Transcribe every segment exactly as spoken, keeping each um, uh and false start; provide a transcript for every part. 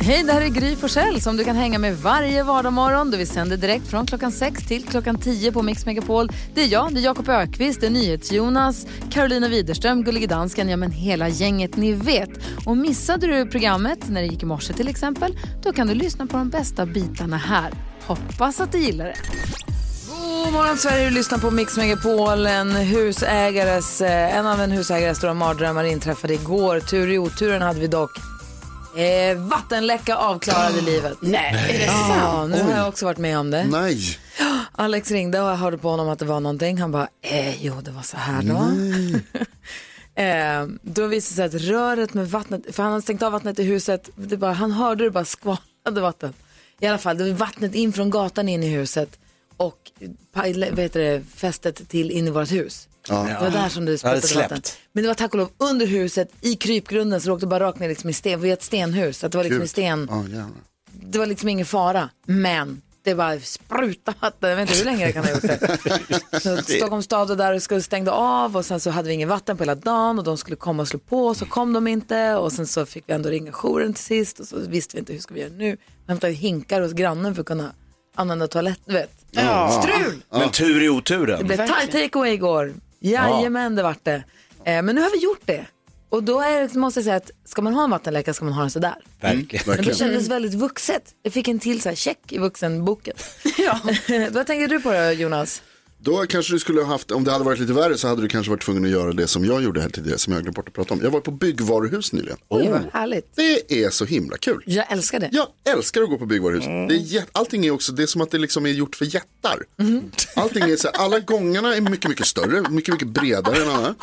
Hej, det här är Gry Forssell som du kan hänga med varje vardagsmorgon. Då vi sänder direkt från klockan sex till klockan tio på Mix Megapol. Det är jag, det är Jakob Öqvist, det är NyhetsJonas, Carolina Widerström, Gullige Dansken, ja men hela gänget ni vet. Och missade du programmet när det gick i morse till exempel, då kan du lyssna på de bästa bitarna här. Hoppas att du gillar det. God morgon Sverige, du lyssnar på Mix Megapol. En, husägares, en av en husägares stora mardrömmar inträffade igår. Tur i oturen hade vi dock. Eh, vattenläcka avklarade oh, livet. Nej, nej. Är det sant? Ja, nu Oj. har jag också varit med om det. Nej. Alex ringde och jag hörde på honom att det var någonting. Han bara, eh, jo det var så här då. eh, då visade sig att röret med vattnet, för han hade stängt av vattnet i huset. Det bara, han hörde det bara skvalade vatten. I alla fall, det var vattnet in från gatan in i huset. Och vet det, fästet till in i vårt hus. Ja. Det var där som det spottade vatten. Men det var tack och lov under huset i krypgrunden, så det åkte bara rakt ner liksom i sten. Vi var ett stenhus, att det var liksom i sten. Oh, yeah. Det var liksom ingen fara, men det var spruta vatten. Jag vet inte hur länge det kan ha gjort det. Så Stockholms stad och där skulle stänga av, och sen så hade vi ingen vatten på hela dagen och de skulle komma och slå på, så kom de inte, och sen så fick vi ändå ringa jouren till sist, och så visste vi inte hur ska vi göra nu. Vi hämtade hinkar hos grannen för att kunna använda toalett, vet. Ja. Strul! Ja. Men tur i oturen. Det blev tight takeaway igår. Jajamän, det var det. Eh, men nu har vi gjort det. Och då är det, måste jag säga att ska man ha en vattenläcka ska man ha den sådär. Verkligen. Mm. Men det kändes väldigt vuxet. Jag fick en till så här check i vuxenboken. Ja. Vad tänker du på det, Jonas? Då kanske du skulle ha haft, om det hade varit lite värre så hade du kanske varit tvungen att göra det som jag gjorde här tidigare, som jag glömde bort att prata om. Jag var på byggvaruhus nyligen. Oj, vad härligt. Det är så himla kul. Jag älskar det. Jag älskar att gå på byggvaruhus. Mm. Det är jät- allting är också, det är som att det liksom är gjort för jättar. Mm. Allting är så här, alla gångarna är mycket, mycket större, mycket, mycket bredare än alla.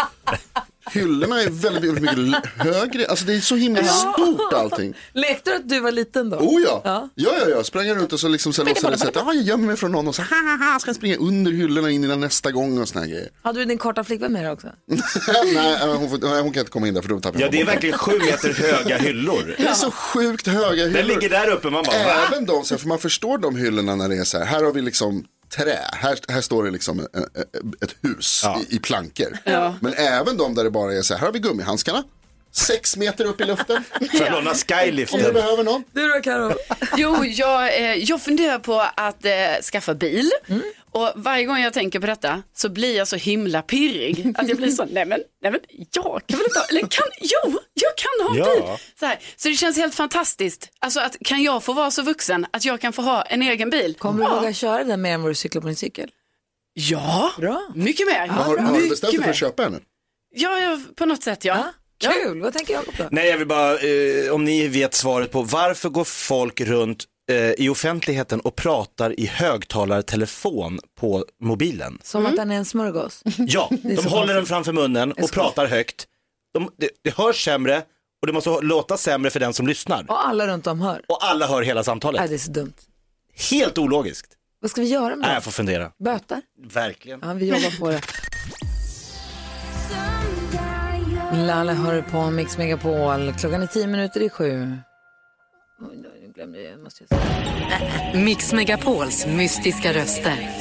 Hyllorna är väldigt, väldigt mycket högre. Alltså det är så himla stort allting. Lekte du att du var liten då? Oh ja, ja, ja, ja. Jag sprang runt och så liksom så låtsade jag att jag gömmer mig från någon och så haha, ska jag springa under hyllorna in innan nästa gång och såna grejer. Hade du din korta flickvän med dig också? Nej, hon, får, hon kan inte komma in där för då tappar jag. Ja, det är verkligen sju meter höga hyllor. Det är så sjukt höga hyllor. Den ligger där uppe, man bara, va? Även de, så här, för man förstår de hyllorna när det är så här, här har vi liksom trä. Här, här står det liksom ett hus ja. i, i plankor. Ja. Men även de där det bara är så här, här har vi gummihandskarna. Sex meter upp i luften. För att låna skyliften. Om du behöver någon. Du då, Karo? Jo, jag, eh, jag funderar på att eh, skaffa bil. Mm. Och varje gång jag tänker på detta så blir jag så himla pirrig. Att jag blir så, nej men, nej men jag kan väl inte ha, eller kan, jo, jag kan ha ja. bil. Så, här. Så det känns helt fantastiskt. Alltså, att, kan jag få vara så vuxen att jag kan få ha en egen bil? Kommer ja. du våga köra den mer än vad du cyklar på din cykel? Ja, bra. mycket mer. Ja, har, har du bestämt dig för att köpa henne? Ja, ja, på något sätt, ja. ja. Kul, vad tänker jag på? Nej, jag vill bara, eh, om ni vet svaret på varför går folk runt eh, i offentligheten och pratar i högtalartelefon på mobilen? Som mm. att den är en smörgås. Ja, de håller konstigt. Den framför munnen och pratar högt. De, det, det hörs sämre och det måste låta sämre för den som lyssnar. Och alla runt om hör. Och alla hör hela samtalet. Nej, det är så dumt. Helt ologiskt. Vad ska vi göra med det? Jag får fundera. Böter? Verkligen. Ja, vi jobbar på det. Lalla hör på Mix Megapol. Klockan är tio minuter i sju. Oj, nu glömde jag, måste jag säga. Mix Megapols mystiska röster.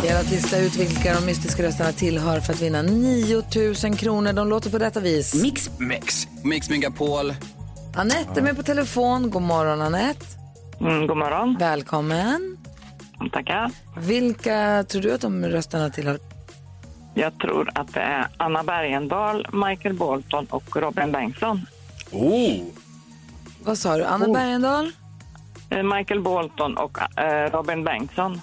Det gäller att lista ut vilka de mystiska rösterna tillhör för att vinna nio tusen kronor. De låter på detta vis. Mix, mix, mix Megapol. Anette är med på telefon. God morgon, Anette. Mm, god morgon. Välkommen. Tackar. Vilka tror du att de rösterna tillhör? Jag tror att det är Anna Bergendal, Michael Bolton och Robin Bengtsson. Oh. Vad sa du? Anna oh. Bergendal? Michael Bolton och äh, Robin Bengtsson.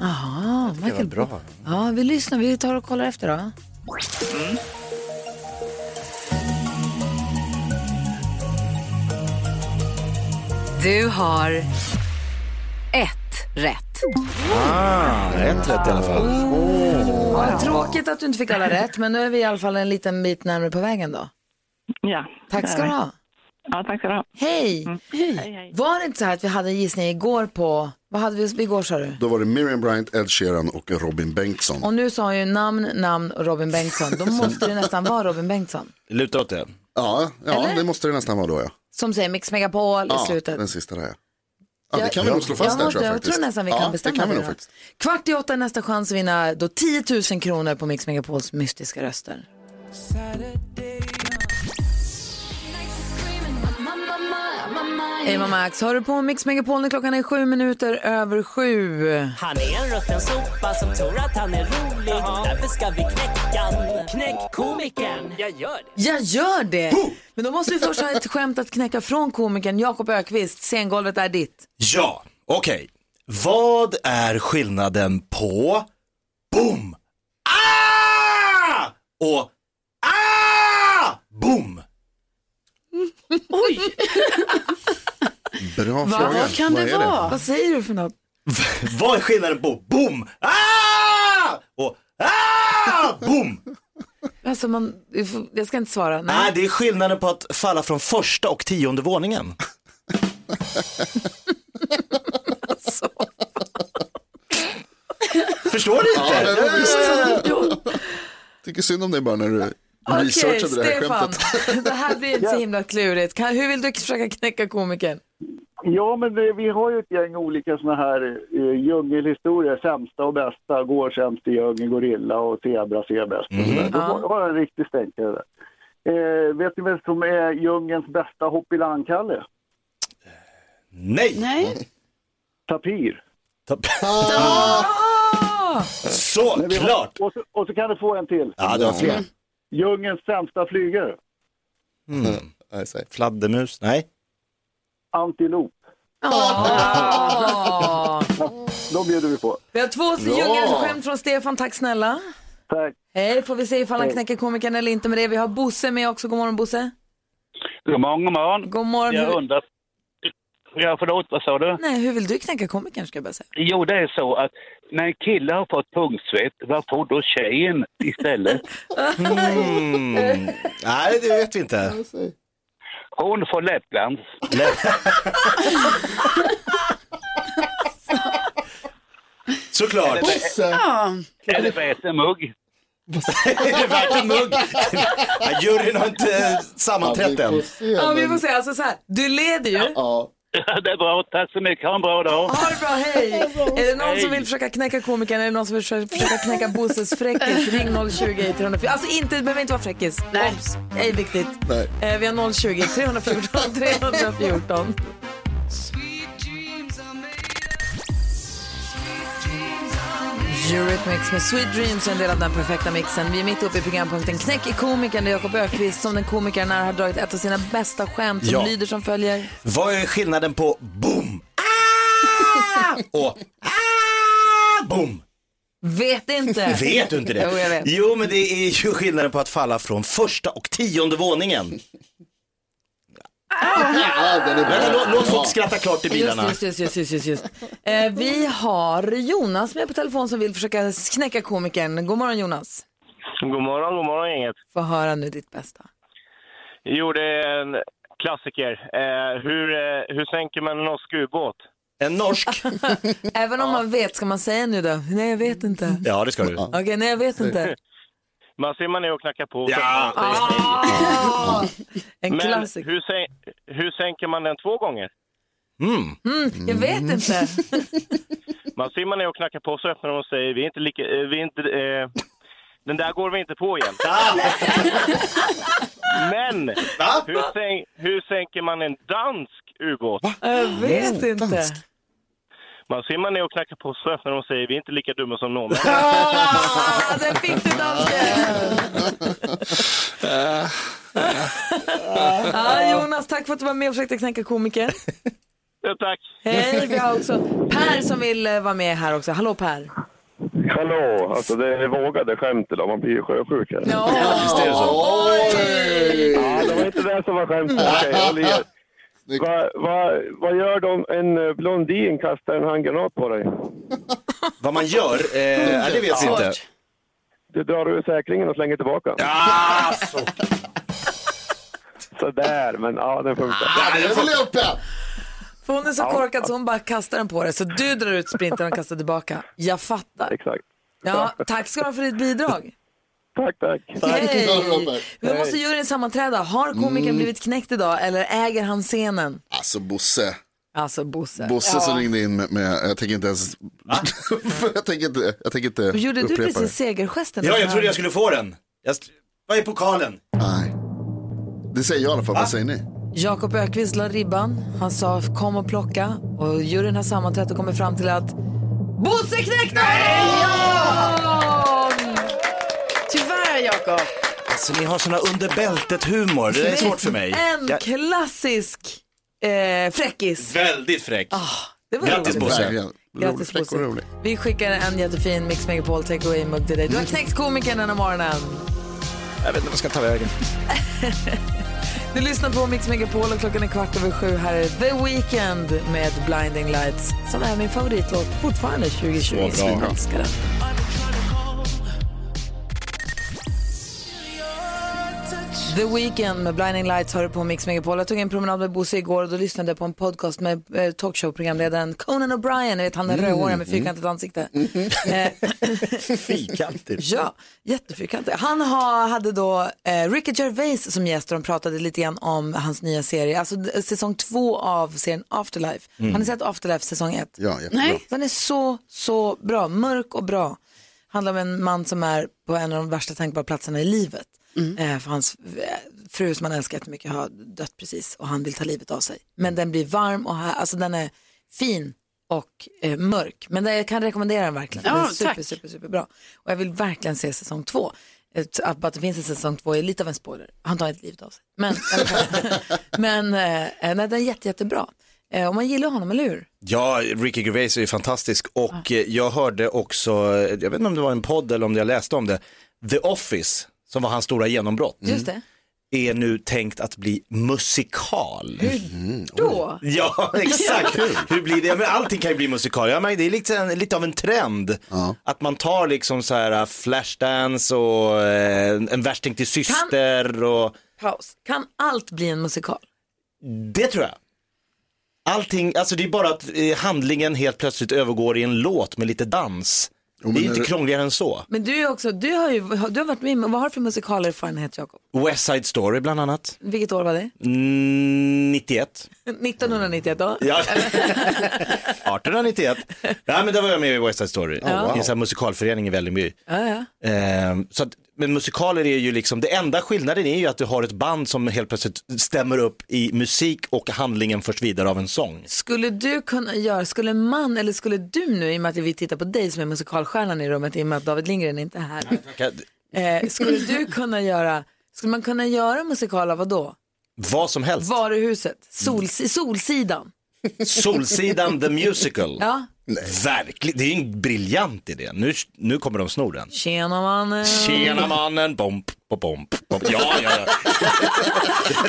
Aha, det Michael bra. Ja, vi lyssnar. Vi tar och kollar efter då. Mm. Du har ett rätt. Ah, rätt rätt i alla fall. Oh. Ja, tråkigt att du inte fick alla rätt, men nu är vi i alla fall en liten bit närmare på vägen då. Ja. Tack ska du ha. Ja, tack ska du ha. Hej. Mm. Hej. Hej, hej. Var det inte så här att vi hade en gissning igår på, vad hade vi igår sa du? Då var det Miriam Bryant, Ed Sheeran och Robin Bengtsson. Och nu sa hon ju namn, namn och Robin Bengtsson. Då måste det nästan vara Robin Bengtsson. Lutar åt det. Ja, ja det måste det nästan vara då, ja. Som säger Mix Megapol ja, i slutet. Ja, den sista där, ja. Ja, det kan vi nog slå fast jag, där, jag, jag tror nästan vi kan ja, bestämma det. Kan vi nog faktiskt. Kvart i åtta nästa chans att vinna då tio tusen kronor på Mix Megapols mystiska röster. Saturday. Hej mamma Max, hör du på Mix Megapol när klockan är sju minuter över sju. Han är en rutten sopa som tror att han är rolig. Aha. Därför ska vi knäcka. Knäck komikern. Jag gör det. Jag gör det. Ho! Men då måste vi först ha ett skämt att knäcka från komikern Jakob Öqvist. Sengolvet är ditt. Ja, okej. Okay. Vad är skillnaden på boom, ah! och ah! boom? Oj. Bra fråga. Vad kan det vara? Vad säger du för något? Vad är skillnaden på boom, ah! och ah! boom? Alltså man, jag ska inte svara. Nej. Nej, det är skillnaden på att falla från första och tionde våningen. Alltså. Förstår du inte? Ja, det visst. Tycker synd om dig bara när du okay, researchade det här skämtet. Det här blir inte så himla klurigt. Kan, hur vill du försöka knäcka komikern? Ja, men det, vi har ju ett gäng olika såna här eh, djungelhistorier. Sämsta och bästa. Går sämst i djungeln, gorilla och zebra ser bäst. Mm. Då har, har en riktig stänkare där. Eh, vet ni vem som är djungelns bästa hopp i land, Kalle? Nej! Nej. Tapir. Tapir. Ah! Ah! Såklart! Och, så, och så kan du få en till. Ja, det var fler. Mm. Djungens sämsta flygare. Mm. Fladdermus, nej. Antilop. Ah! De bjuder vi på. Vi har två djungens skämt från Stefan, tack snälla. Tack. Hej, får vi se ifall han knäcker komikern eller inte med det. Vi har Bosse med också, god morgon Bosse. God morgon, god morgon. God morgon. Jag undrar. Ja, förlåt, vad sa du? Nej, hur vill du knäcka komikern, ska jag bara säga? Jo, det är så att när en kille har fått punktsvett, vad får då tjejen istället? Mm. Nej, det vet vi inte. Hon får läppglans. Såklart. Eller värt en mugg. Eller värt en mugg. Ja, juryn har inte sammanträtt än. Ja, vi får se. Alltså så här, du leder ju. Ja. Det är bra, tack så mycket. Ha en bra dag. Ha det bra, hej. Är det någon hej. som vill försöka knäcka komikern? Är det någon som vill försöka knäcka Bosses fräckis? Ring noll tjugo tre hundra fjorton. Alltså inte, det behöver inte vara fräckis. Nej, Ops, ej viktigt. Nej. Vi har noll tjugo tre hundra fjorton tre hundra fjorton. Eurythmics med Sweet Dreams är en del av den perfekta mixen. Vi är mitt uppe i programpunkten Knäck i komikern. Det är Jakob Öqvist som den komikern har dragit ett av sina bästa skämt som ja. lyder som följer. Vad är skillnaden på boom, ah! och ah! boom? Vet inte. Vet du inte det? Jo, jag vet. Jo, men det är ju skillnaden på att falla från första och tionde våningen. Ah! Ja, den är bra. Låt, låt folk skratta klart i bilarna. Just, just, just, just, just, just. Eh, vi har Jonas med på telefon som vill försöka knäcka komikern. God morgon Jonas. God morgon, god morgon gänget. Få höra nu ditt bästa. Jo, det är en klassiker. Eh, hur, eh, hur sänker man en norsk ubåt? En norsk? Även om ja. man vet, ska man säga nu då? Nej, jag vet inte. Ja, det ska du. Okej, okay, nej, jag vet inte. Man ser man ner och knackar på. Ja. Ah! En klassiker. Hur, sän- hur sänker man den två gånger? Mm. Mm, jag vet inte. Man ser man ner och knackar på så öppnar de och säger vi är inte lika, vi är inte, eh, den där går vi inte på igen. Men hur, sän- hur sänker man en dansk ubåt? Jag vet oh, inte. Dansk. Man simmar ner och knackar på sig när de säger vi är inte lika dumma som någon. Ah, den fick du dansken. Ah, Jonas, tack för att du var med och försökte knäcka komiker. Ja, tack. Hej, vi har också Per som vill vara med här också. Hallå Per. Hallå, alltså det är vågade skämt idag, man blir ju sjösjuk här. Ja, visst är det så. Oj! Ja, det var inte det som var skämt. Okej, okay, Vad va, va gör de en blondin kastar en handgranat på dig? Vad man gör? Eh, det vet jag inte. Du drar ur säkringen och slänger tillbaka. Ja, så. Sådär, men ja, den funkar. Ja, den funkar. För hon är så korkad så hon bara kastar den på dig. Så du drar ut sprinten och kastar tillbaka. Jag fattar. Exakt. Ja, tack ska du ha för ditt bidrag. Tack, tack. Hej. Vi måste göra en sammanträda. Har komikern mm. blivit knäckt idag eller äger han scenen? Alltså Bosse. Alltså Bosse. Bosse ja. som ringde in med, med jag tänker inte ens... jag tänker inte, jag tänker inte gjorde upprepa Gjorde du precis segergesten? Ja, jag trodde jag skulle få den. Jag st- Vad är pokalen? Nej. Det säger jag i alla fall. Va? Vad säger ni? Jakob Öqvist la ribban. Han sa kom och plocka. Och juryn har sammanträtt och kommer fram till att Bosse knäckte! Ja! Tyvärr, Jakob. Alltså, ni har såna underbältet humor. Det är svårt för mig. En jag... klassisk eh, fräckis. Väldigt fräck. Ah, det var grattis, Bosse. Grattis, Bosse. Vi skickar en jättefin Mix Megapol takeaway-mugg till dig. Du har knäckt komikern den här morgonen. Jag vet inte vad jag ska ta vägen. Du lyssnar på Mix Megapol och klockan är kvart över sju. Här är The Weeknd med Blinding Lights, som är min favoritlåt fortfarande tjugo tjugo. Så bra. The Weeknd med Blinding Lights har du på Mix Megapol. Jag tog en promenad med Bosse igår och då lyssnade jag på en podcast med eh, talkshow-programledaren Conan O'Brien. Vet, han är mm, rödhårig med fyrkantigt mm. ansikte. Mm-hmm. Fyrkantigt? Ja, jättefyrkantigt. Han ha, hade då eh, Ricky Gervais som gäst och de pratade lite grann om hans nya serie. Alltså säsong två av serien Afterlife. Mm. Har ni sett Afterlife säsong ett? Ja, jättebra. Nej. Den är så, så bra. Mörk och bra. Handlar om en man som är på en av de värsta tänkbara platserna i livet. Mm. För hans fru som han älskar mycket har dött precis och han vill ta livet av sig. Men den blir varm och här, alltså den är fin och eh, mörk. Men jag kan rekommendera den verkligen. Den är oh, super, tack. super, super bra. Och jag vill verkligen se säsong två. Att, att det finns en säsong två är lite av en spoiler. Han tar inte livet av sig. Men, men eh, nej, den är jätte, jättebra. Och man gillar honom, eller hur? Ja, Ricky Gervais är ju fantastisk. Och ah. jag hörde också, jag vet inte om det var en podd eller om jag läste om det, The Office, som var hans stora genombrott. Just det. Är nu tänkt att bli musikal. Mm. Då? Ja, exakt. Hur blir det? Men allting kan ju bli musikal. Ja, men det är lite, lite av en trend. Ja. Att man tar liksom så här Flashdance och en, en värsting till syster. Kan... Och... Paus. Kan allt bli en musikal? Det tror jag. Allting, alltså det är bara att handlingen helt plötsligt övergår i en låt med lite dans. Det är inte krångligare än så. Men du, också, du har ju du har varit med, vad har du för musikaler erfarenhet, Jakob? West Side Story bland annat. Vilket år var det? Mm, nittioett. nittonhundranittioett då? Ja. arton nittioett. Nej, men det var jag med i West Side Story. Det är en sån musikalförening i Vällingby. Ja, ja. Ehm, så att, men musikaler är ju liksom, det enda skillnaden är ju att du har ett band som helt plötsligt stämmer upp i musik och handlingen förs vidare av en sång. Skulle du kunna göra, skulle man eller skulle du nu, i och med att vi tittar på dig som är musikalstjärnan i rummet, i och med att David Lindgren är inte är här. Nej, eh, skulle du kunna göra, skulle man kunna göra musikal av vad då? Vad som helst. Varuhuset, Sols- Solsidan. Solsidan the musical. Ja. Nej. Verkligen, det är ju en briljant idé. Nu, nu kommer de snor den. Tjena mannen. Tjena mannen. Bomp, bomp, bomp. Ja, ja, ja.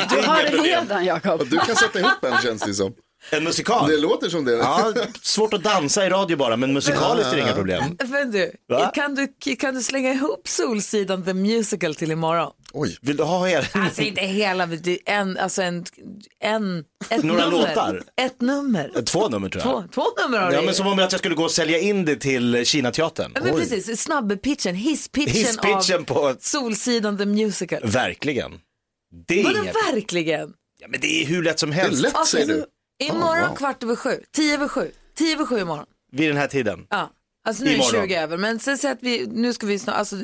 Du har det redan, Jakob. Du kan sätta ihop en, känns det som. En musikal. Det låter som det. Ja, svårt att dansa i radio bara, men musikaliskt är det inga problem. Men du, kan du, kan du slänga ihop Solsidan the musical till imorgon? Oj, vill du ha er? Alltså inte hela, en, alltså en, en ett några nummer. Låtar. Ett nummer. Två nummer tror jag. Två, två nummer har ja, men som om jag skulle gå och sälja in det till Kinateatern. Ja, men oj, precis, snabbpitchen, hisspitchen pitchen av på... Solsidan the musical. Verkligen. Det är det verkligen. Ja, men det är hur lätt som helst. Det är lätt, säger du. Imorgon oh, wow. kvart över sju, tio över sju, tio över sju imorgon. Vid den här tiden? Ja, alltså nu imorgon. Är tjugo över, men sen så att vi, nu ska vi snart, alltså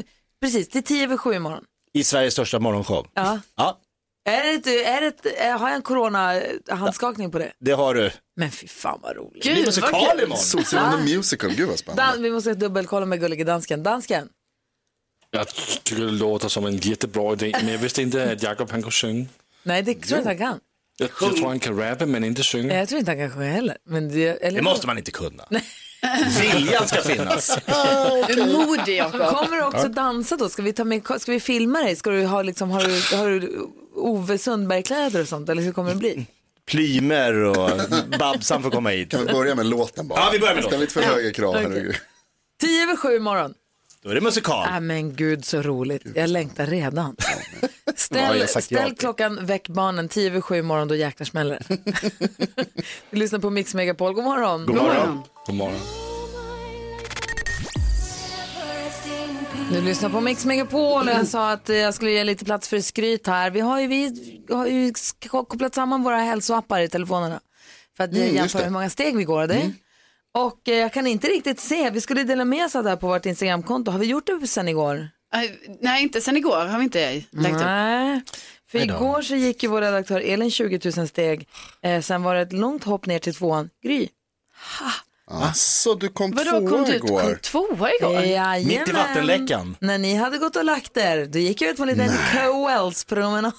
precis, det är tio över sju imorgon. I Sveriges största morgonshow. Ja. Ja. Är det, är det, har jag en corona-handskakning på det? Det har du. Men fy fan vad roligt. Gud, det är musikal imorgon. Solsidan the musical, gud vad spännande. Dan, vi måste dubbelkolla med gulliga dansken. Dansken? Jag tycker det låter som en jättebra idé, men jag visste inte att Jakob han kan sjunga. Nej, det tror jag han kan. Jag, jag tror han kan rappa men inte sjunga. Jag tror inte han kan sjunga heller. Men det, eller det måste man inte kunna. Viljan ska finnas. Du är modig, Jakob. Kommer du också dansa då? Ska vi, ta med, ska vi filma dig? Ska du ha, liksom, har, du, har du Ove Sundberg-kläder och sånt? Eller hur kommer det bli? Plymer och Babsan får komma hit. Kan vi börja med låten bara? Ja, vi börjar med låten. Ställ lite för höga krav. Okay. tio över sju imorgon. Då är det musikal. Ah, men gud så roligt. Jag längtar redan. Ställ, ställ klockan, väck barnen, tio över sju imorgon, då jäklar smäller. Vi lyssnar på Mix Megapol. God morgon. God morgon. God morgon. God morgon. Du lyssnar på Mix Megapol. Jag sa att jag skulle ge lite plats för skryt här. Vi har ju, vi har ju kopplat samman våra hälsoappar i telefonerna för att mm, jämföra hur många steg vi går. Det mm. Och eh, jag kan inte riktigt se. Vi skulle dela med sig där på vårt Instagramkonto. Har vi gjort det sen igår? Uh, nej, inte sen igår har vi inte lagt upp. Nej. För igår så gick ju vår redaktör Elin tjugo tusen steg. Eh, sen var det ett långt hopp ner till tvåan. Gry. Ha. Alltså, du kom Vadå, tvåa kom du igår? Kom tvåa igår? Jajamän. Mitt i vattenläckan. När ni hade gått och lagt er, då gick jag ut på en liten K O L-promenad.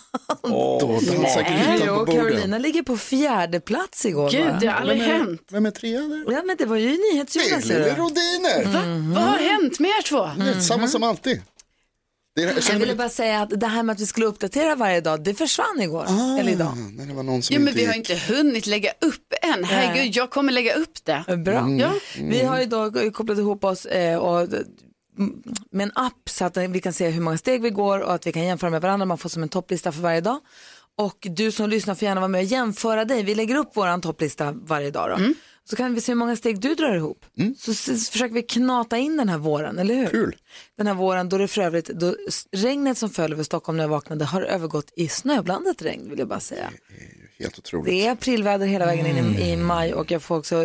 Åh, oh, Carolina ligger på fjärde plats igår. Gud, va? Det har aldrig hänt. Vem är trea där? Ja, men det var ju nyhetsjonas. Eller Rodiner. Va? Mm-hmm. Vad har hänt med er två? Mm-hmm. Samma som alltid. Det är, jag ville bara säga att det här med att vi skulle uppdatera varje dag, det försvann igår, ah, eller idag. Nej, det var någon som jo, men vi gick. Har inte hunnit lägga upp än. Herregud, jag kommer lägga upp det. Bra. Mm. Ja. Mm. Vi har idag kopplat ihop oss eh, och, med en app så att vi kan se hur många steg vi går och att vi kan jämföra med varandra. Man får som en topplista för varje dag. Och du som lyssnar får gärna vara med och jämföra dig. Vi lägger upp vår topplista varje dag då. Mm. Så kan vi se hur många steg du drar ihop. Mm. Så försöker vi knata in den här våren, eller hur? Kul. Den här våren då det för övrigt, då regnet som föll över Stockholm när jag vaknade har övergått i snöblandat regn, vill jag bara säga. Det är ju helt otroligt. Det är aprilväder hela vägen in mm. i maj och jag får också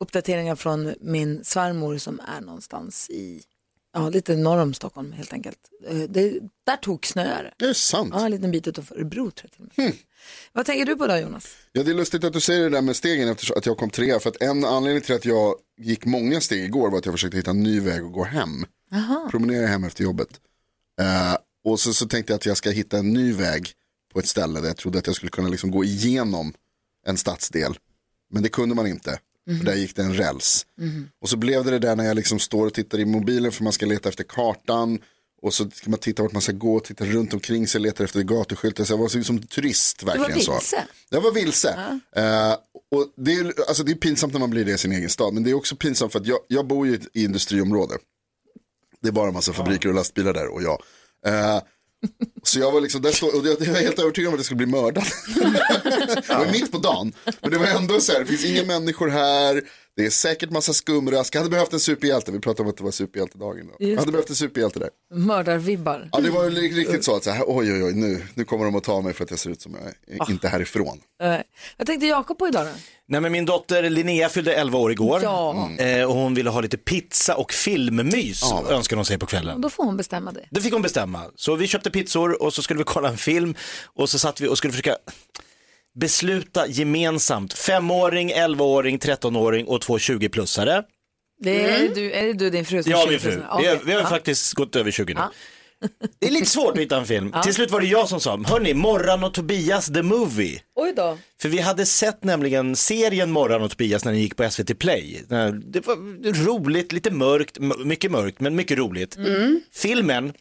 uppdateringar från min svärmor som är någonstans i, ja, lite norr om Stockholm helt enkelt. Det, där tog snöare. Det är sant. Ja, en liten bit utanför Örebro tror jag till. Mm. Vad tänker du på då, Jonas? Ja, det är lustigt att du säger det där med stegen eftersom att jag kom trea. För att en anledning till att jag gick många steg igår var att jag försökte hitta en ny väg att gå hem. Aha. Promenera hem efter jobbet. Uh, och så, så tänkte jag att jag ska hitta en ny väg på ett ställe där jag trodde att jag skulle kunna liksom gå igenom en stadsdel. Men det kunde man inte. Mm. För där gick det en räls. Mm. Och så blev det det där när jag liksom står och tittar i mobilen för man ska leta efter kartan. Och så ska man titta vart man ska gå, titta runt omkring sig, letar efter gatuskyltar. Så jag var som liksom turist verkligen så. Jag var vilse. Ja. Uh, och det är, alltså det är pinsamt när man blir det i sin egen stad. Men det är också pinsamt för att jag, jag bor ju i ett industriområde. Det är bara en massa ja. fabriker och lastbilar där och jag. Uh, Så jag var liksom där stå, och jag, jag var helt övertygad om att jag skulle bli mördad. Det var mitt på dagen. Men det var ändå så här, det finns inga människor här. Det är säkert massa skumrask. Jag hade behövt en superhjälte. Vi pratade om att det var superhjältedagen då. Jag hade behövt en superhjälte där. Mördarvibbar. Ja, det var ju riktigt så att så här, oj oj oj nu, nu kommer de att ta mig för att jag ser ut som jag är inte härifrån. Jag tänkte Jakob på idag då. Nej, men min dotter Linnea fyllde elva år igår. Ja. Mm. Och hon ville ha lite pizza och filmmys, ja, önskade hon sig på kvällen. Då får hon bestämma det. Det fick hon bestämma. Så vi köpte pizzor och så skulle vi kolla en film. Och så satt vi och skulle försöka besluta gemensamt. Femåring, elvaåring, trettonåring och två tjugo-plussare. Det är, mm. du, är det du din fru som ja, min fru. tjugo okay. Vi har, vi har ja. faktiskt gått över tjugo nu. Ja. Det är lite svårt att hitta en film. Ja. Till slut var det jag som sa, hörni, Morran och Tobias The Movie. Oj då. För vi hade sett nämligen serien Morran och Tobias när den gick på S V T Play. Det var roligt, lite mörkt, mycket mörkt, men mycket roligt. Mm. Filmen,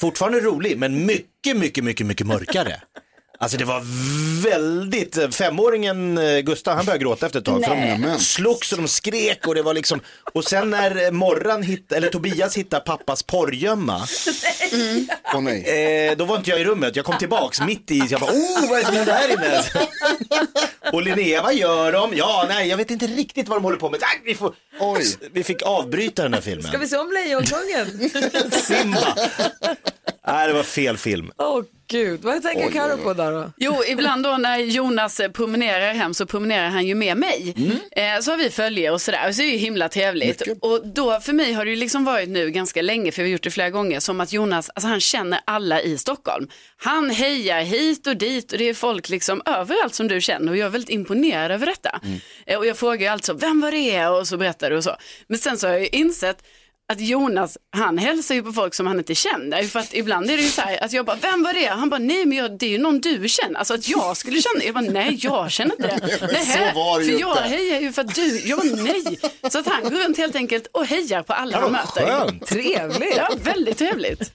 fortfarande rolig, men mycket, mycket, mycket, mycket mörkare. Alltså det var väldigt, femåringen Gustav han började gråta efter ett tag. Nej. För de slogs och de skrek och det var liksom. Och sen när Morran hitt, eller Tobias hittade pappas porrgömma. Mm. Oh, nej. Eh, då var inte jag i rummet, jag kom tillbaks mitt i. Jag bara, oh vad är det som händer här inne? Och Linnea, vad gör de? Ja, nej jag vet inte riktigt vad de håller på med. Vi, får... Oj. Vi fick avbryta den här filmen. Ska vi se om Lejonkungen? Simba. Nej, det var fel film. Åh, oh, gud. Vad tänker Karo på där då? Jo, ibland då när Jonas promenerar hem så promenerar han ju med mig. Mm. Eh, så har vi följer och sådär. Och så är det ju himla trevligt. Mycket. Och då för mig har det ju liksom varit nu ganska länge, för vi har gjort det flera gånger, som att Jonas, alltså han känner alla i Stockholm. Han hejar hit och dit och det är folk liksom överallt som du känner. Och jag är väldigt imponerad över detta. Mm. Eh, och jag frågar ju alltså, vem var det? Och så berättar du och så. Men sen så har jag ju insett att Jonas, han hälsar ju på folk som han inte känner. För att ibland är det ju så här att jag bara, vem var det? Han bara, nej men jag, det är ju någon du känner. Alltså att jag skulle känna, jag bara, nej jag känner inte det. Nej, här, för jag hejar ju för att du, jag bara, nej. Så att han går runt helt enkelt och hejar på alla han möter. Trevligt. Ja, väldigt trevligt.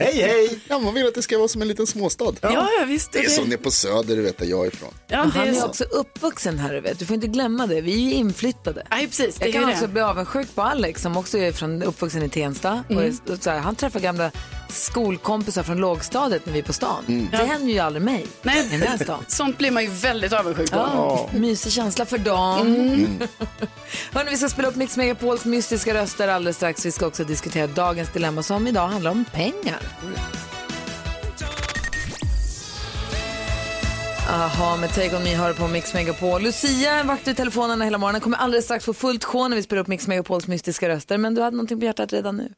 Hej, hej. Ja, man vill att det ska vara som en liten småstad. Ja, ja visst. Det är det. Som det är på Söder, du vet, där jag är ifrån. Ja, det han är, är också uppvuxen här, du vet. Du får inte glömma det, vi är ju inflyttade. Nej, precis. Det jag kan också det. bli avundsjuk på Alex som också är från uppvuxen i Tensta. Mm. Och så här, han träffar gamla skolkompisar från lågstadiet när vi är på stan. Mm. Det ja. händer ju aldrig mig. Nej, i den här stan. Sånt blir man ju väldigt avundsjuk på. Ja, oh. Mysig känsla för dagen. Mm. Mm. Hörrni, vi ska spela upp Mix Megapols mystiska röster alldeles strax. Vi ska också diskutera dagens dilemma som idag handlar om pengar. Aha, med Take On Me hör på Mix Megapol. Lucia vaktar telefonerna hela morgonen. Kommer alldeles strax få fullt sjå när vi spelar upp Mix Megapols mystiska röster. Men du hade någonting på hjärtat redan nu.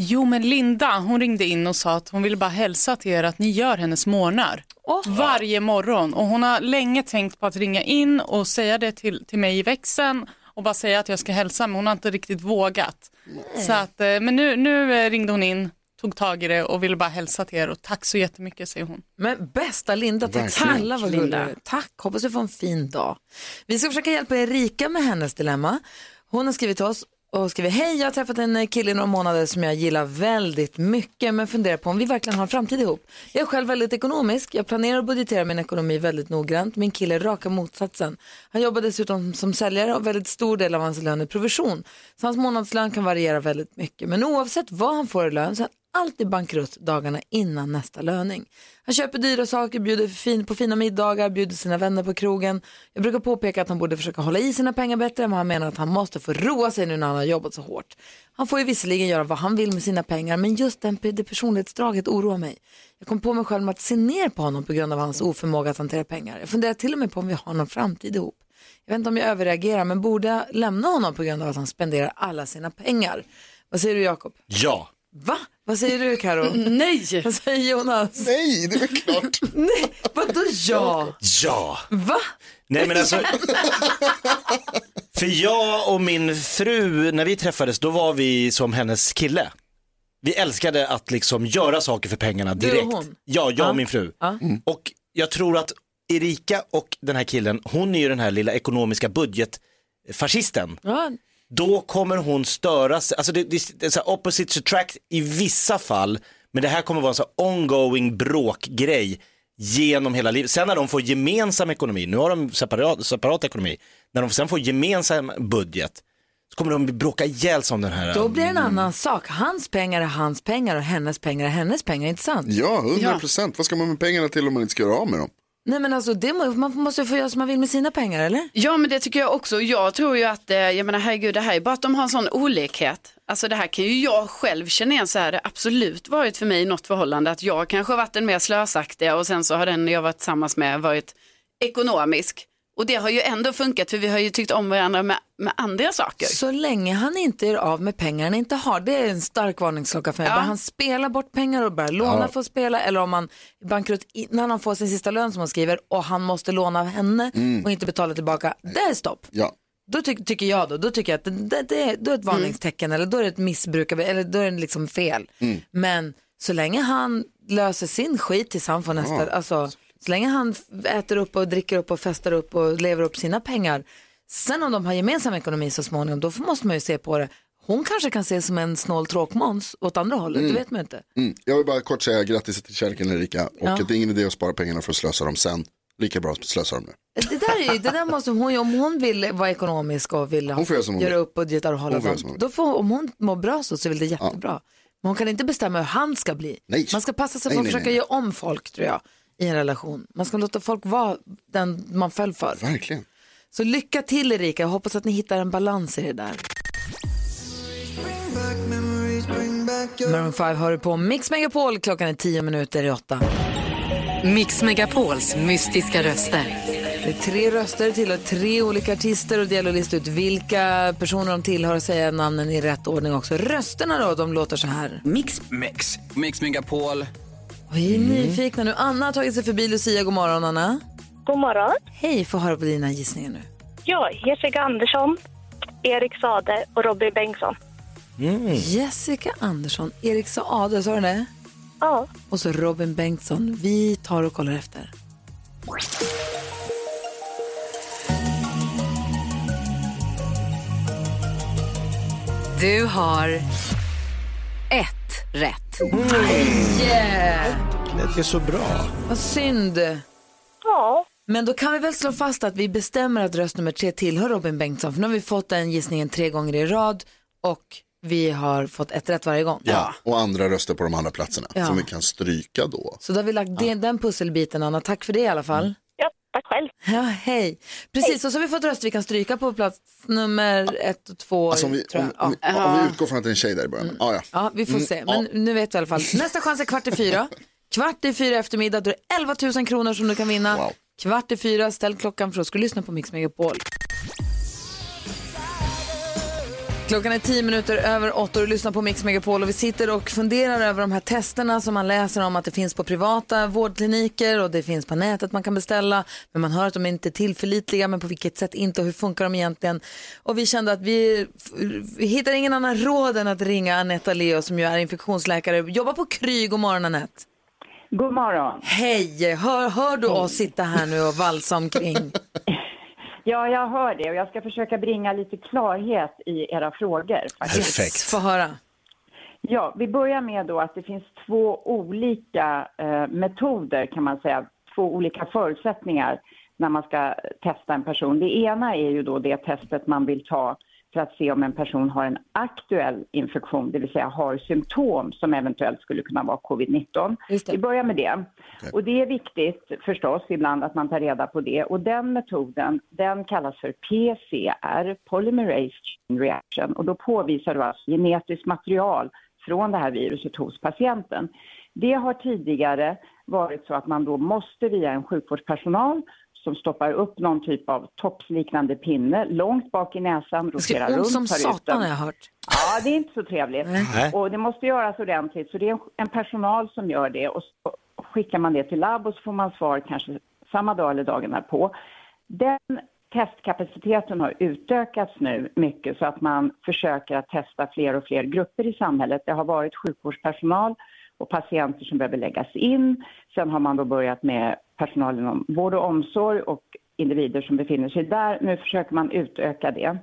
Jo, men Linda, hon ringde in och sa att hon ville bara hälsa till er att ni gör hennes morgnar oh. varje morgon. Och hon har länge tänkt på att ringa in och säga det till, till mig i växeln och bara säga att jag ska hälsa, men hon har inte riktigt vågat. Nej. Så att, men nu, nu ringde hon in, tog tag i det och ville bara hälsa till er och tack så jättemycket, säger hon. Men bästa Linda, tack snälla vad Linda. Tack, hoppas du får en fin dag. Vi ska försöka hjälpa Erika med hennes dilemma. Hon har skrivit till oss och skriver: hej, jag har träffat en kille i några månader som jag gillar väldigt mycket, men funderar på om vi verkligen har en framtid ihop. Jag är själv väldigt ekonomisk, jag planerar och budgeterar min ekonomi väldigt noggrant. Min kille är raka motsatsen. Han jobbar dessutom som säljare och väldigt stor del av hans lön är provision, så hans månadslön kan variera väldigt mycket. Men oavsett vad han får i lön så alltid bankrutt dagarna innan nästa löning. Han köper dyra saker, bjuder fin, på fina middagar, bjuder sina vänner på krogen. Jag brukar påpeka att han borde försöka hålla i sina pengar bättre, men han menar att han måste få roa sig nu när han har jobbat så hårt. Han får ju visserligen göra vad han vill med sina pengar, men just den, det personlighetsdraget oroar mig. Jag kom på mig själv med att se ner på honom på grund av hans oförmåga att hantera pengar. Jag funderar till och med på om vi har någon framtid ihop. Jag vet inte om jag överreagerar, men borde jag lämna honom på grund av att han spenderar alla sina pengar? Vad säger du, Jakob? Ja. Va? Vad säger du, Karo? Nej! Vad säger Jonas? Nej, det är väl klart. Nej, vadå ja? Ja. Va? Nej, men alltså... För jag och min fru, när vi träffades, då var vi som hennes kille. Vi älskade att liksom göra saker för pengarna direkt. Du och hon? Ja, jag och ah. min fru. Ah. Mm. Och jag tror att Erika och den här killen, hon är ju den här lilla ekonomiska budgetfascisten. Ja, ah. Då kommer hon störa sig. Alltså det, det, det är så här opposite attract i vissa fall. Men det här kommer vara en så här ongoing bråkgrej genom hela livet. Sen när de får gemensam ekonomi, nu har de separat, separat ekonomi. När de sen får gemensam budget så kommer de bråka ihjäl som den här. Då blir det en annan mm. sak. Hans pengar är hans pengar och hennes pengar är hennes pengar, inte sant? Ja, hundra procent. Ja. Vad ska man med pengarna till om man inte ska göra av med dem? Nej, men alltså det, man måste få göra som man vill med sina pengar, eller? Ja, men det tycker jag också. Jag tror ju att, jag menar, herregud, det här är bara att de har en sån olikhet. Alltså det här kan ju jag själv känna igen, så här det absolut varit för mig i något förhållande. Att jag kanske har varit den mer slösaktiga och sen så har den jag varit tillsammans med varit ekonomisk. Och det har ju ändå funkat, för vi har ju tyckt om varandra med, med andra saker. Så länge han inte är av med pengarna, inte har, det är en stark varningsklocka för mig. Ja. Bara han spelar bort pengar och börjar låna ja. för att spela, eller om han bankrutt innan han får sin sista lön som han skriver och han måste låna av henne mm. och inte betala tillbaka, det är stopp. Ja. Då ty- tycker jag då, då tycker jag att det, det, det är ett varningstecken, mm. eller då är det ett missbruk, eller då är det liksom fel. Mm. Men så länge han löser sin skit tills han får nästa, ja. alltså... Så länge han äter upp och dricker upp och festar upp och lever upp sina pengar. Sen om de har gemensam ekonomi så småningom, då måste man ju se på det. Hon kanske kan se som en snål tråkmåns åt andra hållet, mm. det vet man inte. Mm. Jag vill bara kort säga grattis till kärleken, Erika. Och ja. att det är ingen idé att spara pengarna för att slösa dem sen. Lika bra att slösa dem nu. Det där, är ju, det där måste hon, om hon vill vara ekonomisk och vill hon göra hon vill. upp budgetar och hålla sånt. Då får, om hon mår bra så, så vill det jättebra. Ja. Men hon kan inte bestämma hur han ska bli. Nej. Man ska passa sig nej, för att nej, försöka nej. göra om folk, tror jag. I en relation. Man ska låta folk vara den man föll för. Verkligen. Så lycka till, Erika. Jag hoppas att ni hittar en balans i det där. Maroon five hör du på Mix Megapol. Klockan är tio minuter i åtta. Mix Megapols mystiska röster. Det är tre röster till och tre olika artister, och det gäller att lista ut vilka personer de tillhör och säga namnen i rätt ordning också. Rösterna då, de låter så här. Mix. Mix. Mix Megapol. Vi är mm. nyfikna nu. Anna har tagit sig förbi Lucia. God morgon, Anna. God morgon. Hej, får höra på dina gissningar nu. Ja, Jessica Andersson, Erik Sade och Robin Bengtsson. Mm. Jessica Andersson, Erik Sade, sa du det? Ja. Och så Robin Bengtsson. Vi tar och kollar efter. Du har ett rätt. Nej! Yeah. Det är så bra. Vad synd. Ja. Men då kan vi väl slå fast att vi bestämmer att röst nummer tre tillhör Robin Bengtsson. För nu har vi fått den gissningen tre gånger i rad. Och vi har fått ett rätt varje gång. Ja, och andra röster på de andra platserna ja. som vi kan stryka då. Så då har vi lagt ja. den pusselbiten, Anna. Tack för det i alla fall. Ja, tack själv. Ja, hej. Precis, hej. Och så har vi fått röster vi kan stryka på plats nummer ett och två. Alltså om vi, om, om, vi, om vi utgår från att det är en tjej där i början. Mm. Ah, ja. ja, vi får se. Men mm. nu vet vi i alla fall. Nästa chans är kvart i fyra. Kvart i fyra eftermiddag, då är det elva tusen kronor som du kan vinna. Wow. Kvart i fyra, ställ klockan för att du ska lyssna på Mix Megapol. Klockan är tio minuter över åtta och du lyssnar på Mix Megapol och vi sitter och funderar över de här testerna som man läser om att det finns på privata vårdkliniker och det finns på nätet man kan beställa, men man hör att de inte är tillförlitliga, men på vilket sätt inte och hur funkar de egentligen? Och vi kände att vi, vi hittar ingen annan råd än att ringa Anette Leo som ju är infektionsläkare, jobbar på Kry. God morgon Anette. God morgon. Hej, hör, hör du oss sitta här nu och valsa omkring? Ja, jag hör det och jag ska försöka bringa lite klarhet i era frågor. Perfekt. Få höra. Ja, vi börjar med då att det finns två olika eh, metoder kan man säga, två olika förutsättningar när man ska testa en person. Det ena är ju då det testet man vill ta för att se om en person har en aktuell infektion, det vill säga har symptom som eventuellt skulle kunna vara covid nitton. Vi börjar med det. Okay. Och det är viktigt förstås ibland att man tar reda på det. Och den metoden, den kallas för P C R, Polymerase Chain Reaction. Och då påvisar du alltså genetiskt material från det här viruset hos patienten. Det har tidigare varit så att man då måste via en sjukvårdspersonal som stoppar upp någon typ av topsliknande pinne långt bak i näsan, roterar runt, som satan har jag hört. Ja, det är inte så trevligt. Mm. Och det måste göras ordentligt. Så det är en personal som gör det och så skickar man det till labb och så får man svar kanske samma dag eller dagen därpå. Den testkapaciteten har utökats nu mycket så att man försöker att testa fler och fler grupper i samhället. Det har varit sjukvårdspersonal och patienter som behöver läggas in. Sen har man då börjat med personal inom vård och omsorg och individer som befinner sig där. Nu försöker man utöka det.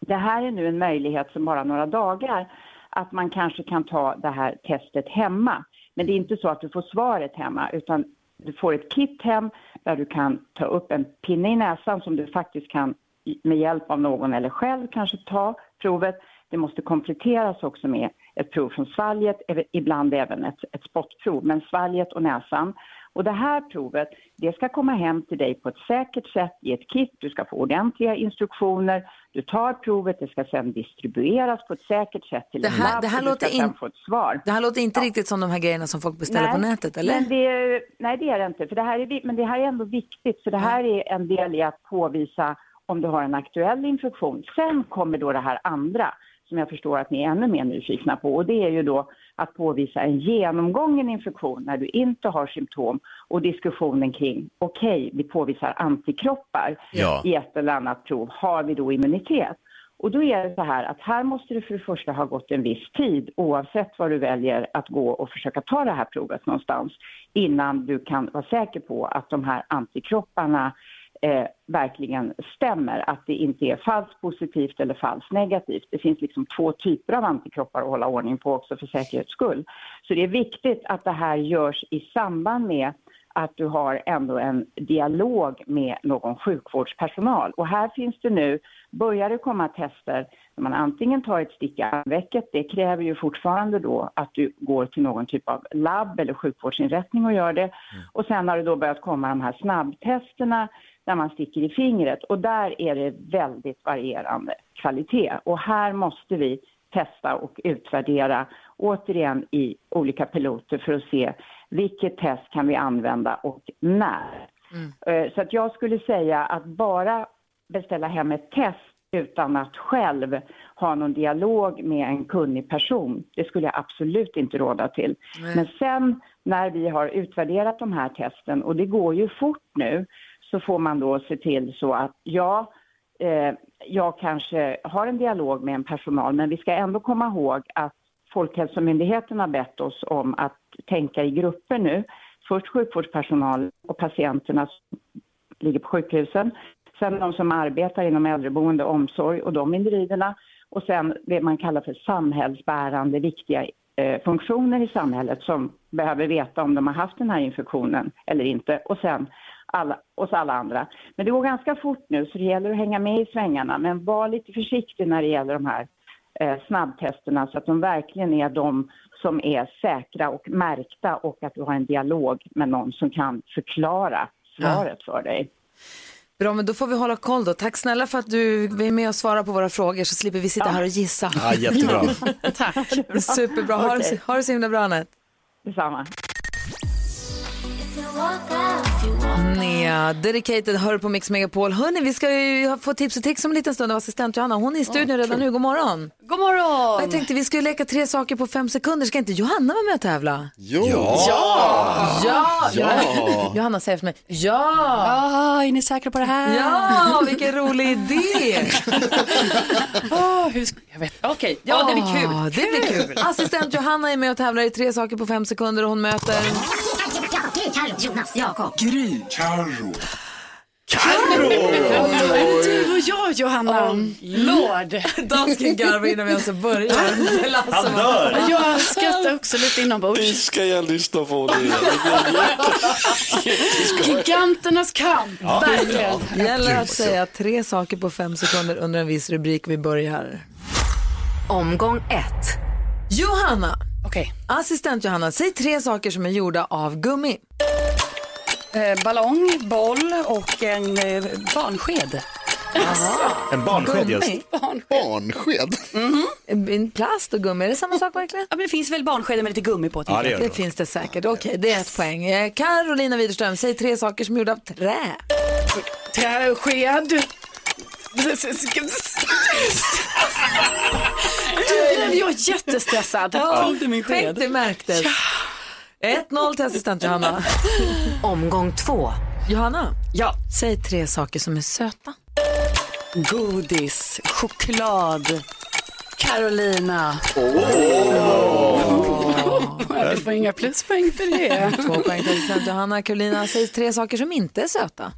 Det här är nu en möjlighet som bara några dagar att man kanske kan ta det här testet hemma. Men det är inte så att du får svaret hemma utan du får ett kit hem där du kan ta upp en pinne i näsan som du faktiskt kan med hjälp av någon eller själv kanske ta provet. Det måste kompletteras också med ett prov från svalget, ibland även ett, ett spottprov, men svalget och näsan. Och det här provet, det ska komma hem till dig på ett säkert sätt i ett kit. Du ska få ordentliga instruktioner. Du tar provet, det ska sedan distribueras på ett säkert sätt till det här, en labb. Det här, låter in, få ett svar. Det här låter inte ja. riktigt som de här grejerna som folk beställer nej, på nätet, eller? Men det är, nej, det är det inte. För det här är, men det här är ändå viktigt, för det här är en del i att påvisa om du har en aktuell infektion. Sen kommer då det här andra som jag förstår att ni är ännu mer nyfikna på. Och det är ju då att påvisa en genomgången infektion när du inte har symptom. Och diskussionen kring, okej, okay, vi påvisar antikroppar ja. i ett eller annat prov. Har vi då immunitet? Och då är det så här att här måste du för det första ha gått en viss tid oavsett var du väljer att gå och försöka ta det här provet någonstans. Innan du kan vara säker på att de här antikropparna Eh, verkligen stämmer, att det inte är falskt positivt eller falskt negativt. Det finns liksom två typer av antikroppar att hålla ordning på också för säkerhets skull. Så det är viktigt att det här görs i samband med att du har ändå en dialog med någon sjukvårdspersonal. Och här finns det nu, börjar det komma tester när man antingen tar ett stick i armvecket. Det kräver ju fortfarande då att du går till någon typ av labb eller sjukvårdsinrättning och gör det. Mm. Och sen har det då börjat komma de här snabbtesterna när man sticker i fingret. Och där är det väldigt varierande kvalitet. Och här måste vi testa och utvärdera återigen i olika piloter för att se vilket test kan vi använda och när. Mm. Så att jag skulle säga att bara beställa hem ett test utan att själv ha någon dialog med en kunnig person, det skulle jag absolut inte råda till. Mm. Men sen när vi har utvärderat de här testen, och det går ju fort nu, så får man då se till så att ja, eh, jag kanske har en dialog med en personal, men vi ska ändå komma ihåg att Folkhälsomyndigheten har bett oss om att tänka i grupper nu. Först sjukvårdspersonal och patienterna som ligger på sjukhusen. Sen de som arbetar inom äldreboende, omsorg och de individerna. Och sen det man kallar för samhällsbärande viktiga eh, funktioner i samhället som behöver veta om de har haft den här infektionen eller inte. Och sen alla, oss alla andra. Men det går ganska fort nu så det gäller att hänga med i svängarna. Men var lite försiktig när det gäller de här snabbtesterna så att de verkligen är de som är säkra och märkta och att du har en dialog med någon som kan förklara svaret ja. för dig. Bra, men då får vi hålla koll då. Tack snälla för att du är med och svarar på våra frågor så slipper vi sitta ja. här och gissa. Ja, jättebra. Tack. Superbra. Ha, okay. det, ha det så himla bra, Anette. Detsamma. Linnea, Dedicated, hör på Mix Megapol. Hörrni, vi ska ju få tips och tics om en liten stund av assistent Johanna. Hon är i studion oh, redan cool. nu, god morgon. God morgon. Jag tänkte vi skulle leka tre saker på fem sekunder. Ska inte Johanna vara med och tävla? Jo. Ja. Ja. Ja. Ja. Johanna säger för mig, ja. Ja, är ni säkra på det här? Ja, vilken rolig idé. oh, hur ska... Jag vet. Okej, okay. ja oh, det blir kul. Det blir kul. kul. Assistent Johanna är med och tävlar i tre saker på fem sekunder och hon möter... Gry, Karlo, Jonas, Jakob. Gry, Karlo. Karlo! Är det du och jag, Johanna? Oh, Lord. Dansken garvar innan vi ens börjar. Han dör. Jag skrattar också lite inombords. Det ska jag lyssna på det. Giganternas kamp. Ja. Verkligen. Det gäller att säga tre saker på fem sekunder under en viss rubrik. Vi börjar. Omgång ett. Johanna. Okej. Assistent Johanna, säg tre saker som är gjorda av gummi. Eh, ballong, boll och en eh, barnsked. En barnsked, just. Barnsked. barnsked. Mm-hmm. En plast och gummi, är det samma sak verkligen? Ja, men det finns väl barnsked med lite gummi på. Ja, det, det, det finns det säkert. Okej, okay, det är ett poäng. Eh, Carolina Widerström, säg tre saker som är gjorda av trä. Träsked. Du, blev jag jättestressad. Ja, sked. Det märktes. ett noll till assistent Johanna. Omgång två. Johanna, ja. Säg tre saker som är söta. Godis, choklad, Carolina. Åh! Oh. Oh. Du får inga pluspoäng för det. Två poäng till assistent Johanna. Carolina, säg tre saker som inte är söta.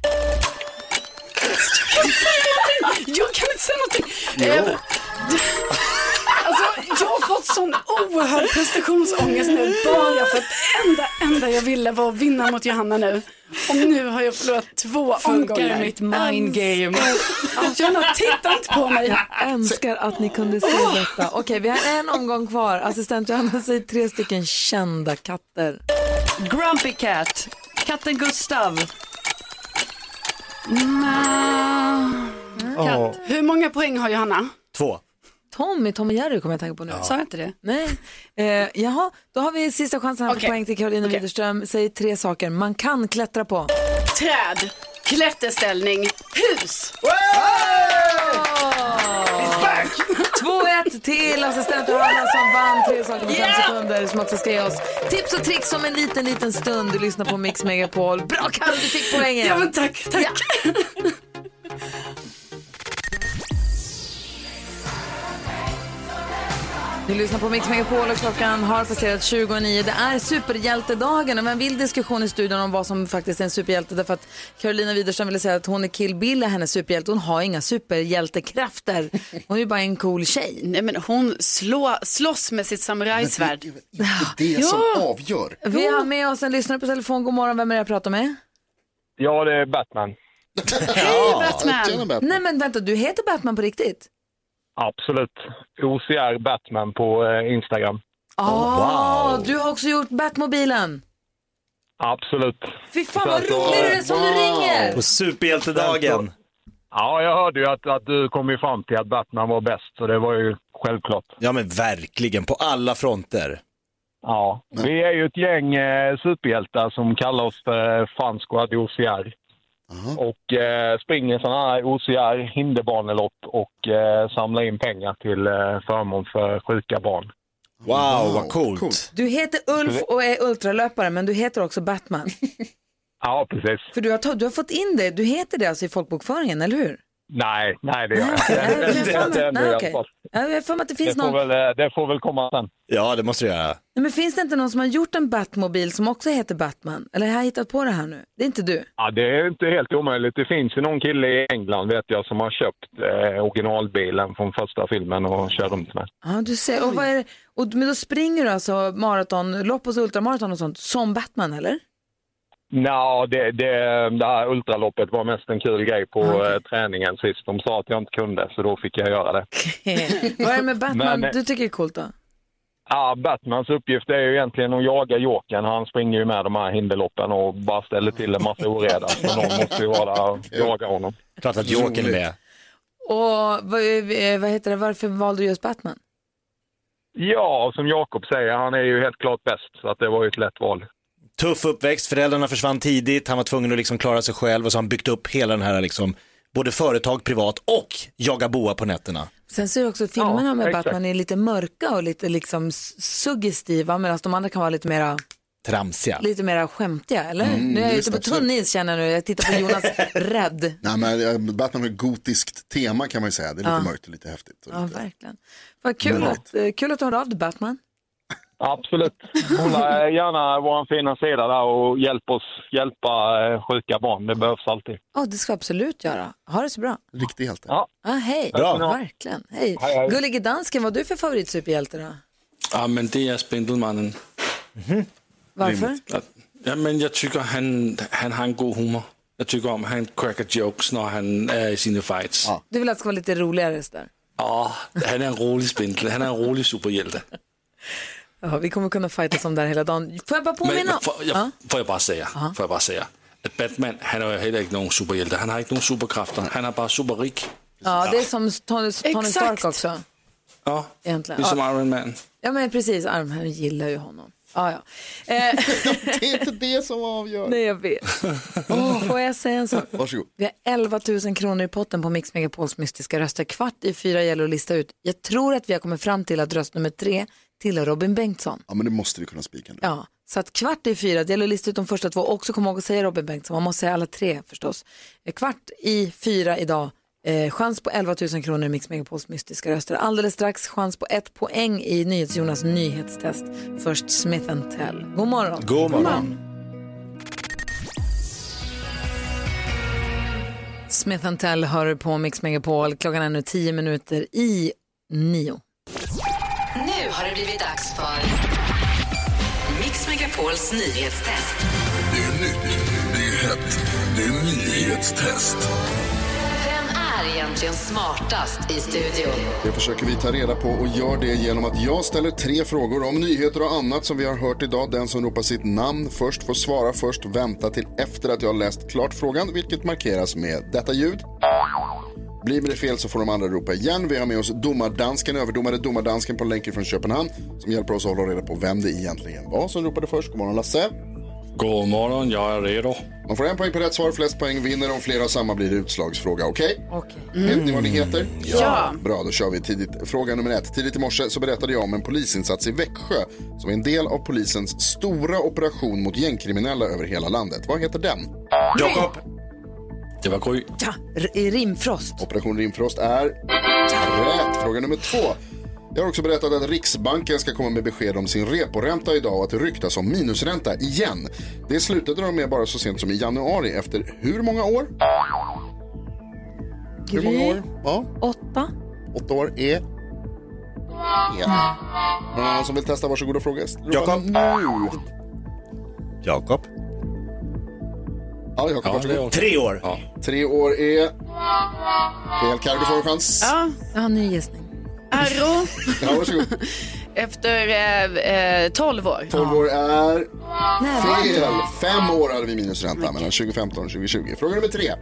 Jag kan inte säga någonting. Jo. Alltså, jag har fått sån oerhörd prestationsångest nu. Bara för att enda, enda jag ville var att vinna mot Johanna nu. Och nu har jag förlorat två Funkar omgångar. Funkar mitt mind game. Johanna, titta inte på mig. Jag önskar att ni kunde se oh. detta. Okej, okay, vi har en omgång kvar. Assistent Johanna säger tre stycken kända katter. Grumpy Cat. Katten Gustav. Mm. Oh. Hur många poäng har Johanna? Två. Tommy, Tommy Jerry kommer jag tänka på nu. Ja. Sa jag inte det? Nej. Eh, jaha, då har vi sista chansen här på okay. poäng till Carolina okay. Widerström. Säg tre saker man kan klättra på. Träd, klätterställning, hus. Wow! två ett till assistent Johanna som vann tre saker på yeah! fem sekunder som också ska ge oss tips och tricks om en liten, liten stund. Du lyssnar på Mix Megapol. Bra, Carl, du fick poängen. Ja, men tack, tack. Ja. Vi lyssnar på Mix Megapol och klockan har passerat tjugonio. Det är superhjältedagen och man vill diskussion i studion om vad som faktiskt är en superhjälte. Därför att Carolina Widerström ville säga att hon är Kill Bill, hennes superhjälte. Hon har inga superhjältekrafter. Hon är ju bara en cool tjej. Nej, men hon slå, slåss med sitt samurajsvärd. Det är det som ja. avgör. Vi har med oss en lyssnare på telefon. God morgon, vem är det jag pratar med? Ja, det är Batman. Hej Batman. Batman! Nej men vänta, du heter Batman på riktigt? Absolut. O C R Batman på Instagram. Åh, oh, wow. Du har också gjort Batmobilen. Absolut. Fy fan vad alltså, rolig du är som wow. du ringer. På superhjältedagen. Ja, jag hörde ju att, att du kom ju fram till att Batman var bäst. Så det var ju självklart. Ja, men verkligen. På alla fronter. Ja, men vi är ju ett gäng eh, superhjältar som kallar oss eh, fanskad O C R. Uh-huh. Och eh, springer sådana här O C R hinderbanelopp och eh, samlar in pengar till eh, förmån för sjuka barn. Wow, wow vad coolt. coolt. Du heter Ulf och är ultralöpare, men du heter också Batman. Ja, precis. För du har, ta- du har fått in det, du heter det alltså i folkbokföringen, eller hur? Nej, nej det gör jag inte. Nej, okej. Jag får mig att det finns det någon... Får väl, det får väl komma sen. Ja, det måste jag göra. Nej, men finns det inte någon som har gjort en Batmobil som också heter Batman? Eller har jag hittat på det här nu? Det är inte du? Ja, det är inte helt omöjligt. Det finns ju någon kille i England, vet jag, som har köpt eh, originalbilen från första filmen och kör runt med. Ja, du ser. Och, vad är det? och men då springer du alltså maraton, lopp och ultramaraton och sånt som Batman, eller? Nej, det, det, det här ultraloppet var mest en kul grej på okay. träningen sist. De sa att jag inte kunde, så då fick jag göra det. Okay. Vad är det med Batman Men, du tycker är coolt då? Ja, Batmans uppgift är ju egentligen att jaga Jåken. Han springer ju med de här hinderloppen och bara ställer till en massa oreda. Så någon måste ju vara där och jaga honom. Klart att Jåken är med. Och vad heter det? Varför valde du just Batman? Ja, som Jakob säger, han är ju helt klart bäst. Så att det var ju ett lätt val. tuff uppväxt, föräldrarna försvann tidigt, han var tvungen att liksom klara sig själv, och så har han byggt upp hela den här liksom, både företag privat och jaga boa på nätterna. Sen ser du också filmerna ja, med exakt. Batman är lite mörka och lite liksom suggestiva, medan de andra kan vara lite mera tramsiga. Lite mera skämtiga, eller? Mm, nu är jag ute på tunnis känner jag nu. Jag tittar på Jonas rädd. Nej, men Batman har ett gotiskt tema kan man ju säga. Det är lite ja. mörkt och lite häftigt. Och ja, lite... verkligen. Vad kul, att, kul att du hörde av dig, Batman. Absolut. Kolla gärna vår fina sida där och hjälp oss hjälpa sjuka barn. Det behövs alltid. Ja, oh, det ska absolut göra. Ha det så bra. Riktigt helt. Ja. Ah, hej. Bra. Verkligen. Hej. Hej, hej. Gullige dansken, vad är du för favoritsuperhjälte då? Ja, men det är Spindelmannen. Mm-hmm. Varför? Ja, men jag tycker han, han har en god humor. Jag tycker om han cracker jokes när han är i sina fights. Ja. Du vill att det ska vara lite roligare där? Ja, han är en rolig spindel. Han är en rolig superhjälte. Ja, vi kommer kunna fightas om där hela dagen. Får jag bara påminna? Får jag, ja? får jag bara säga, uh-huh. får jag bara säga att Batman, han är ju heller inte någon superhjälte. Han har inte någon superkrafter. Han är bara superrik. Ja, det är som Tony, Tony Stark också. Ja, egentligen. Det är som ja. Iron Man. Ja, men precis. Iron Man gillar ju honom. Ah, ja. eh. Det är inte det som avgör. Nej, jag vet. Oh, får jag säga en sak? Varsågod. Vi har elva tusen kronor i potten på Mix Megapols mystiska röster. Kvart i fyra gäller att lista ut. Jag tror att vi har kommit fram till att röst nummer tre till Robin Bengtsson. Ja, men det måste vi kunna spika nu. Ja, så att kvart i fyra, det gäller att lista ut de första två. Också kom ihåg att säga Robin Bengtsson. Man måste säga alla tre förstås. Kvart i fyra idag. Eh, chans på elva tusen kronor i Mix Megapols mystiska röster. Alldeles strax chans på ett poäng i NyhetsJonas nyhetstest. Först Smith and Tell. God morgon. God morgon. God morgon. Smith and Tell hör på Mix Megapol. Klockan är nu tio minuter i nio. Nu har det blivit dags för Mix Megapols nyhetstest. Det är nytt, det är hett, det är nyhetstest. Egentligen smartast i studion. Det försöker vi ta reda på och gör det genom att jag ställer tre frågor om nyheter och annat som vi har hört idag. Den som ropar sitt namn först får svara först, vänta till efter att jag har läst klart frågan, vilket markeras med detta ljud. Blir det fel så får de andra ropa igen. Vi har med oss domardansken, överdomare domardansken på länken från Köpenhamn, som hjälper oss att hålla reda på vem det egentligen var som ropade först. God morgon Lasse. God morgon, jag är redo. Man får en poäng på rätt svar, flest poäng vinner. Om flera av samma blir det utslagsfråga, okej? Okay? Okej. Okay. Mm. Vet ni vad det heter? Ja. Bra, då kör vi tidigt. Fråga nummer ett. Tidigt i morse så berättade jag om en polisinsats i Växjö som är en del av polisens stora operation mot gängkriminella över hela landet. Vad heter den? Jakob. Det var Gry. Ja, R- Rimfrost. Operation Rimfrost är rätt. Fråga nummer två. Jag har också berättat att Riksbanken ska komma med besked om sin reporänta idag och att det ryktas om minusränta igen. Det slutade de med bara så sent som i januari efter hur många år? Gry, hur många år? Ja. Åtta. Åtta år är... Ja. Någon som vill testa, varsågod och fråga. Jakob. Jakob. Ja, Jakob, ja, tre år. Ja. Tre år är... Fel, Karlo, du får en chans. Ja, jag har en ny gissning. Arro. Ja, efter eh, tolv år. tolv år är fel. Fem år hade vi minusränta mellan tjugofemton och tjugotjugo. Fråga nummer tre.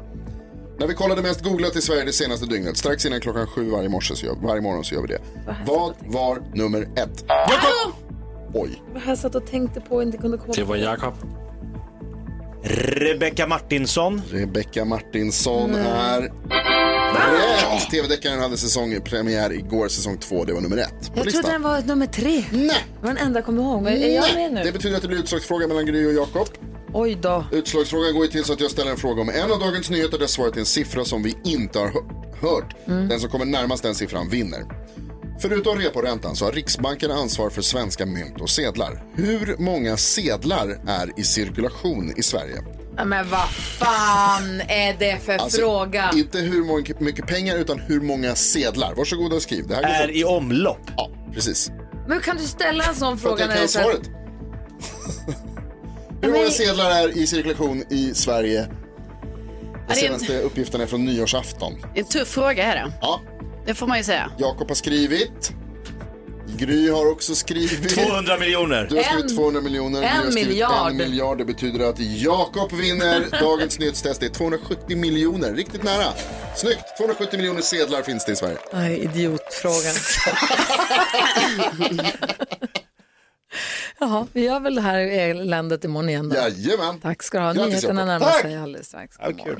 När vi kollade mest googlat i Sverige det senaste dygnet, strax innan klockan sju varje, morse, så gör, varje morgon så gör vi det. Vad var nummer ett? Jakob! Oj. Vad jag satt och tänkte på och inte kunde komma på. Det var Jakob. Rebecca Martinsson. Rebecca Martinsson mm. är... Rätt! T V-deckaren hade säsongpremiär igår, säsong två, det var nummer ett. Jag listan. Trodde den var nummer tre. Nej! Det var den enda jag kommer ihåg. Är jag med nu? Det betyder att det blir utslagsfråga mellan Gry och Jakob. Oj då. Utslagsfrågan går ju till så att jag ställer en fråga om en av dagens nyheter där svaret är en siffra som vi inte har hört. Mm. Den som kommer närmast den siffran vinner. Förutom reporäntan så har Riksbanken ansvar för svenska mynt och sedlar. Hur många sedlar är i cirkulation i Sverige? Men vad fan är det för alltså, fråga? Inte hur många, mycket pengar utan hur många sedlar. Varsågoda och skriv. Det här är i omlopp. Ja, precis. Men kan du ställa en sån fråga? Jag kan svaret. Hur många sedlar är i cirkulation i Sverige? Den senaste uppgiften är från nyårsafton. Det är en tuff fråga här då. Ja. Det får man ju säga. Jakob har skrivit. Gry har också skrivit tvåhundra miljoner. Du har skrivit en, tvåhundra miljoner. En miljard. En miljard. Det betyder att Jakob vinner dagens nyhetstest. Det är tvåhundrasjuttio miljoner. Riktigt nära. Snyggt. tvåhundrasjuttio miljoner sedlar finns det i Sverige. Nej, idiotfrågan. Jaha, vi gör väl det här i landet imorgon igen då. Jajamän. Tack ska du ha. Nyheterna närmar sig alldeles strax. God morgon.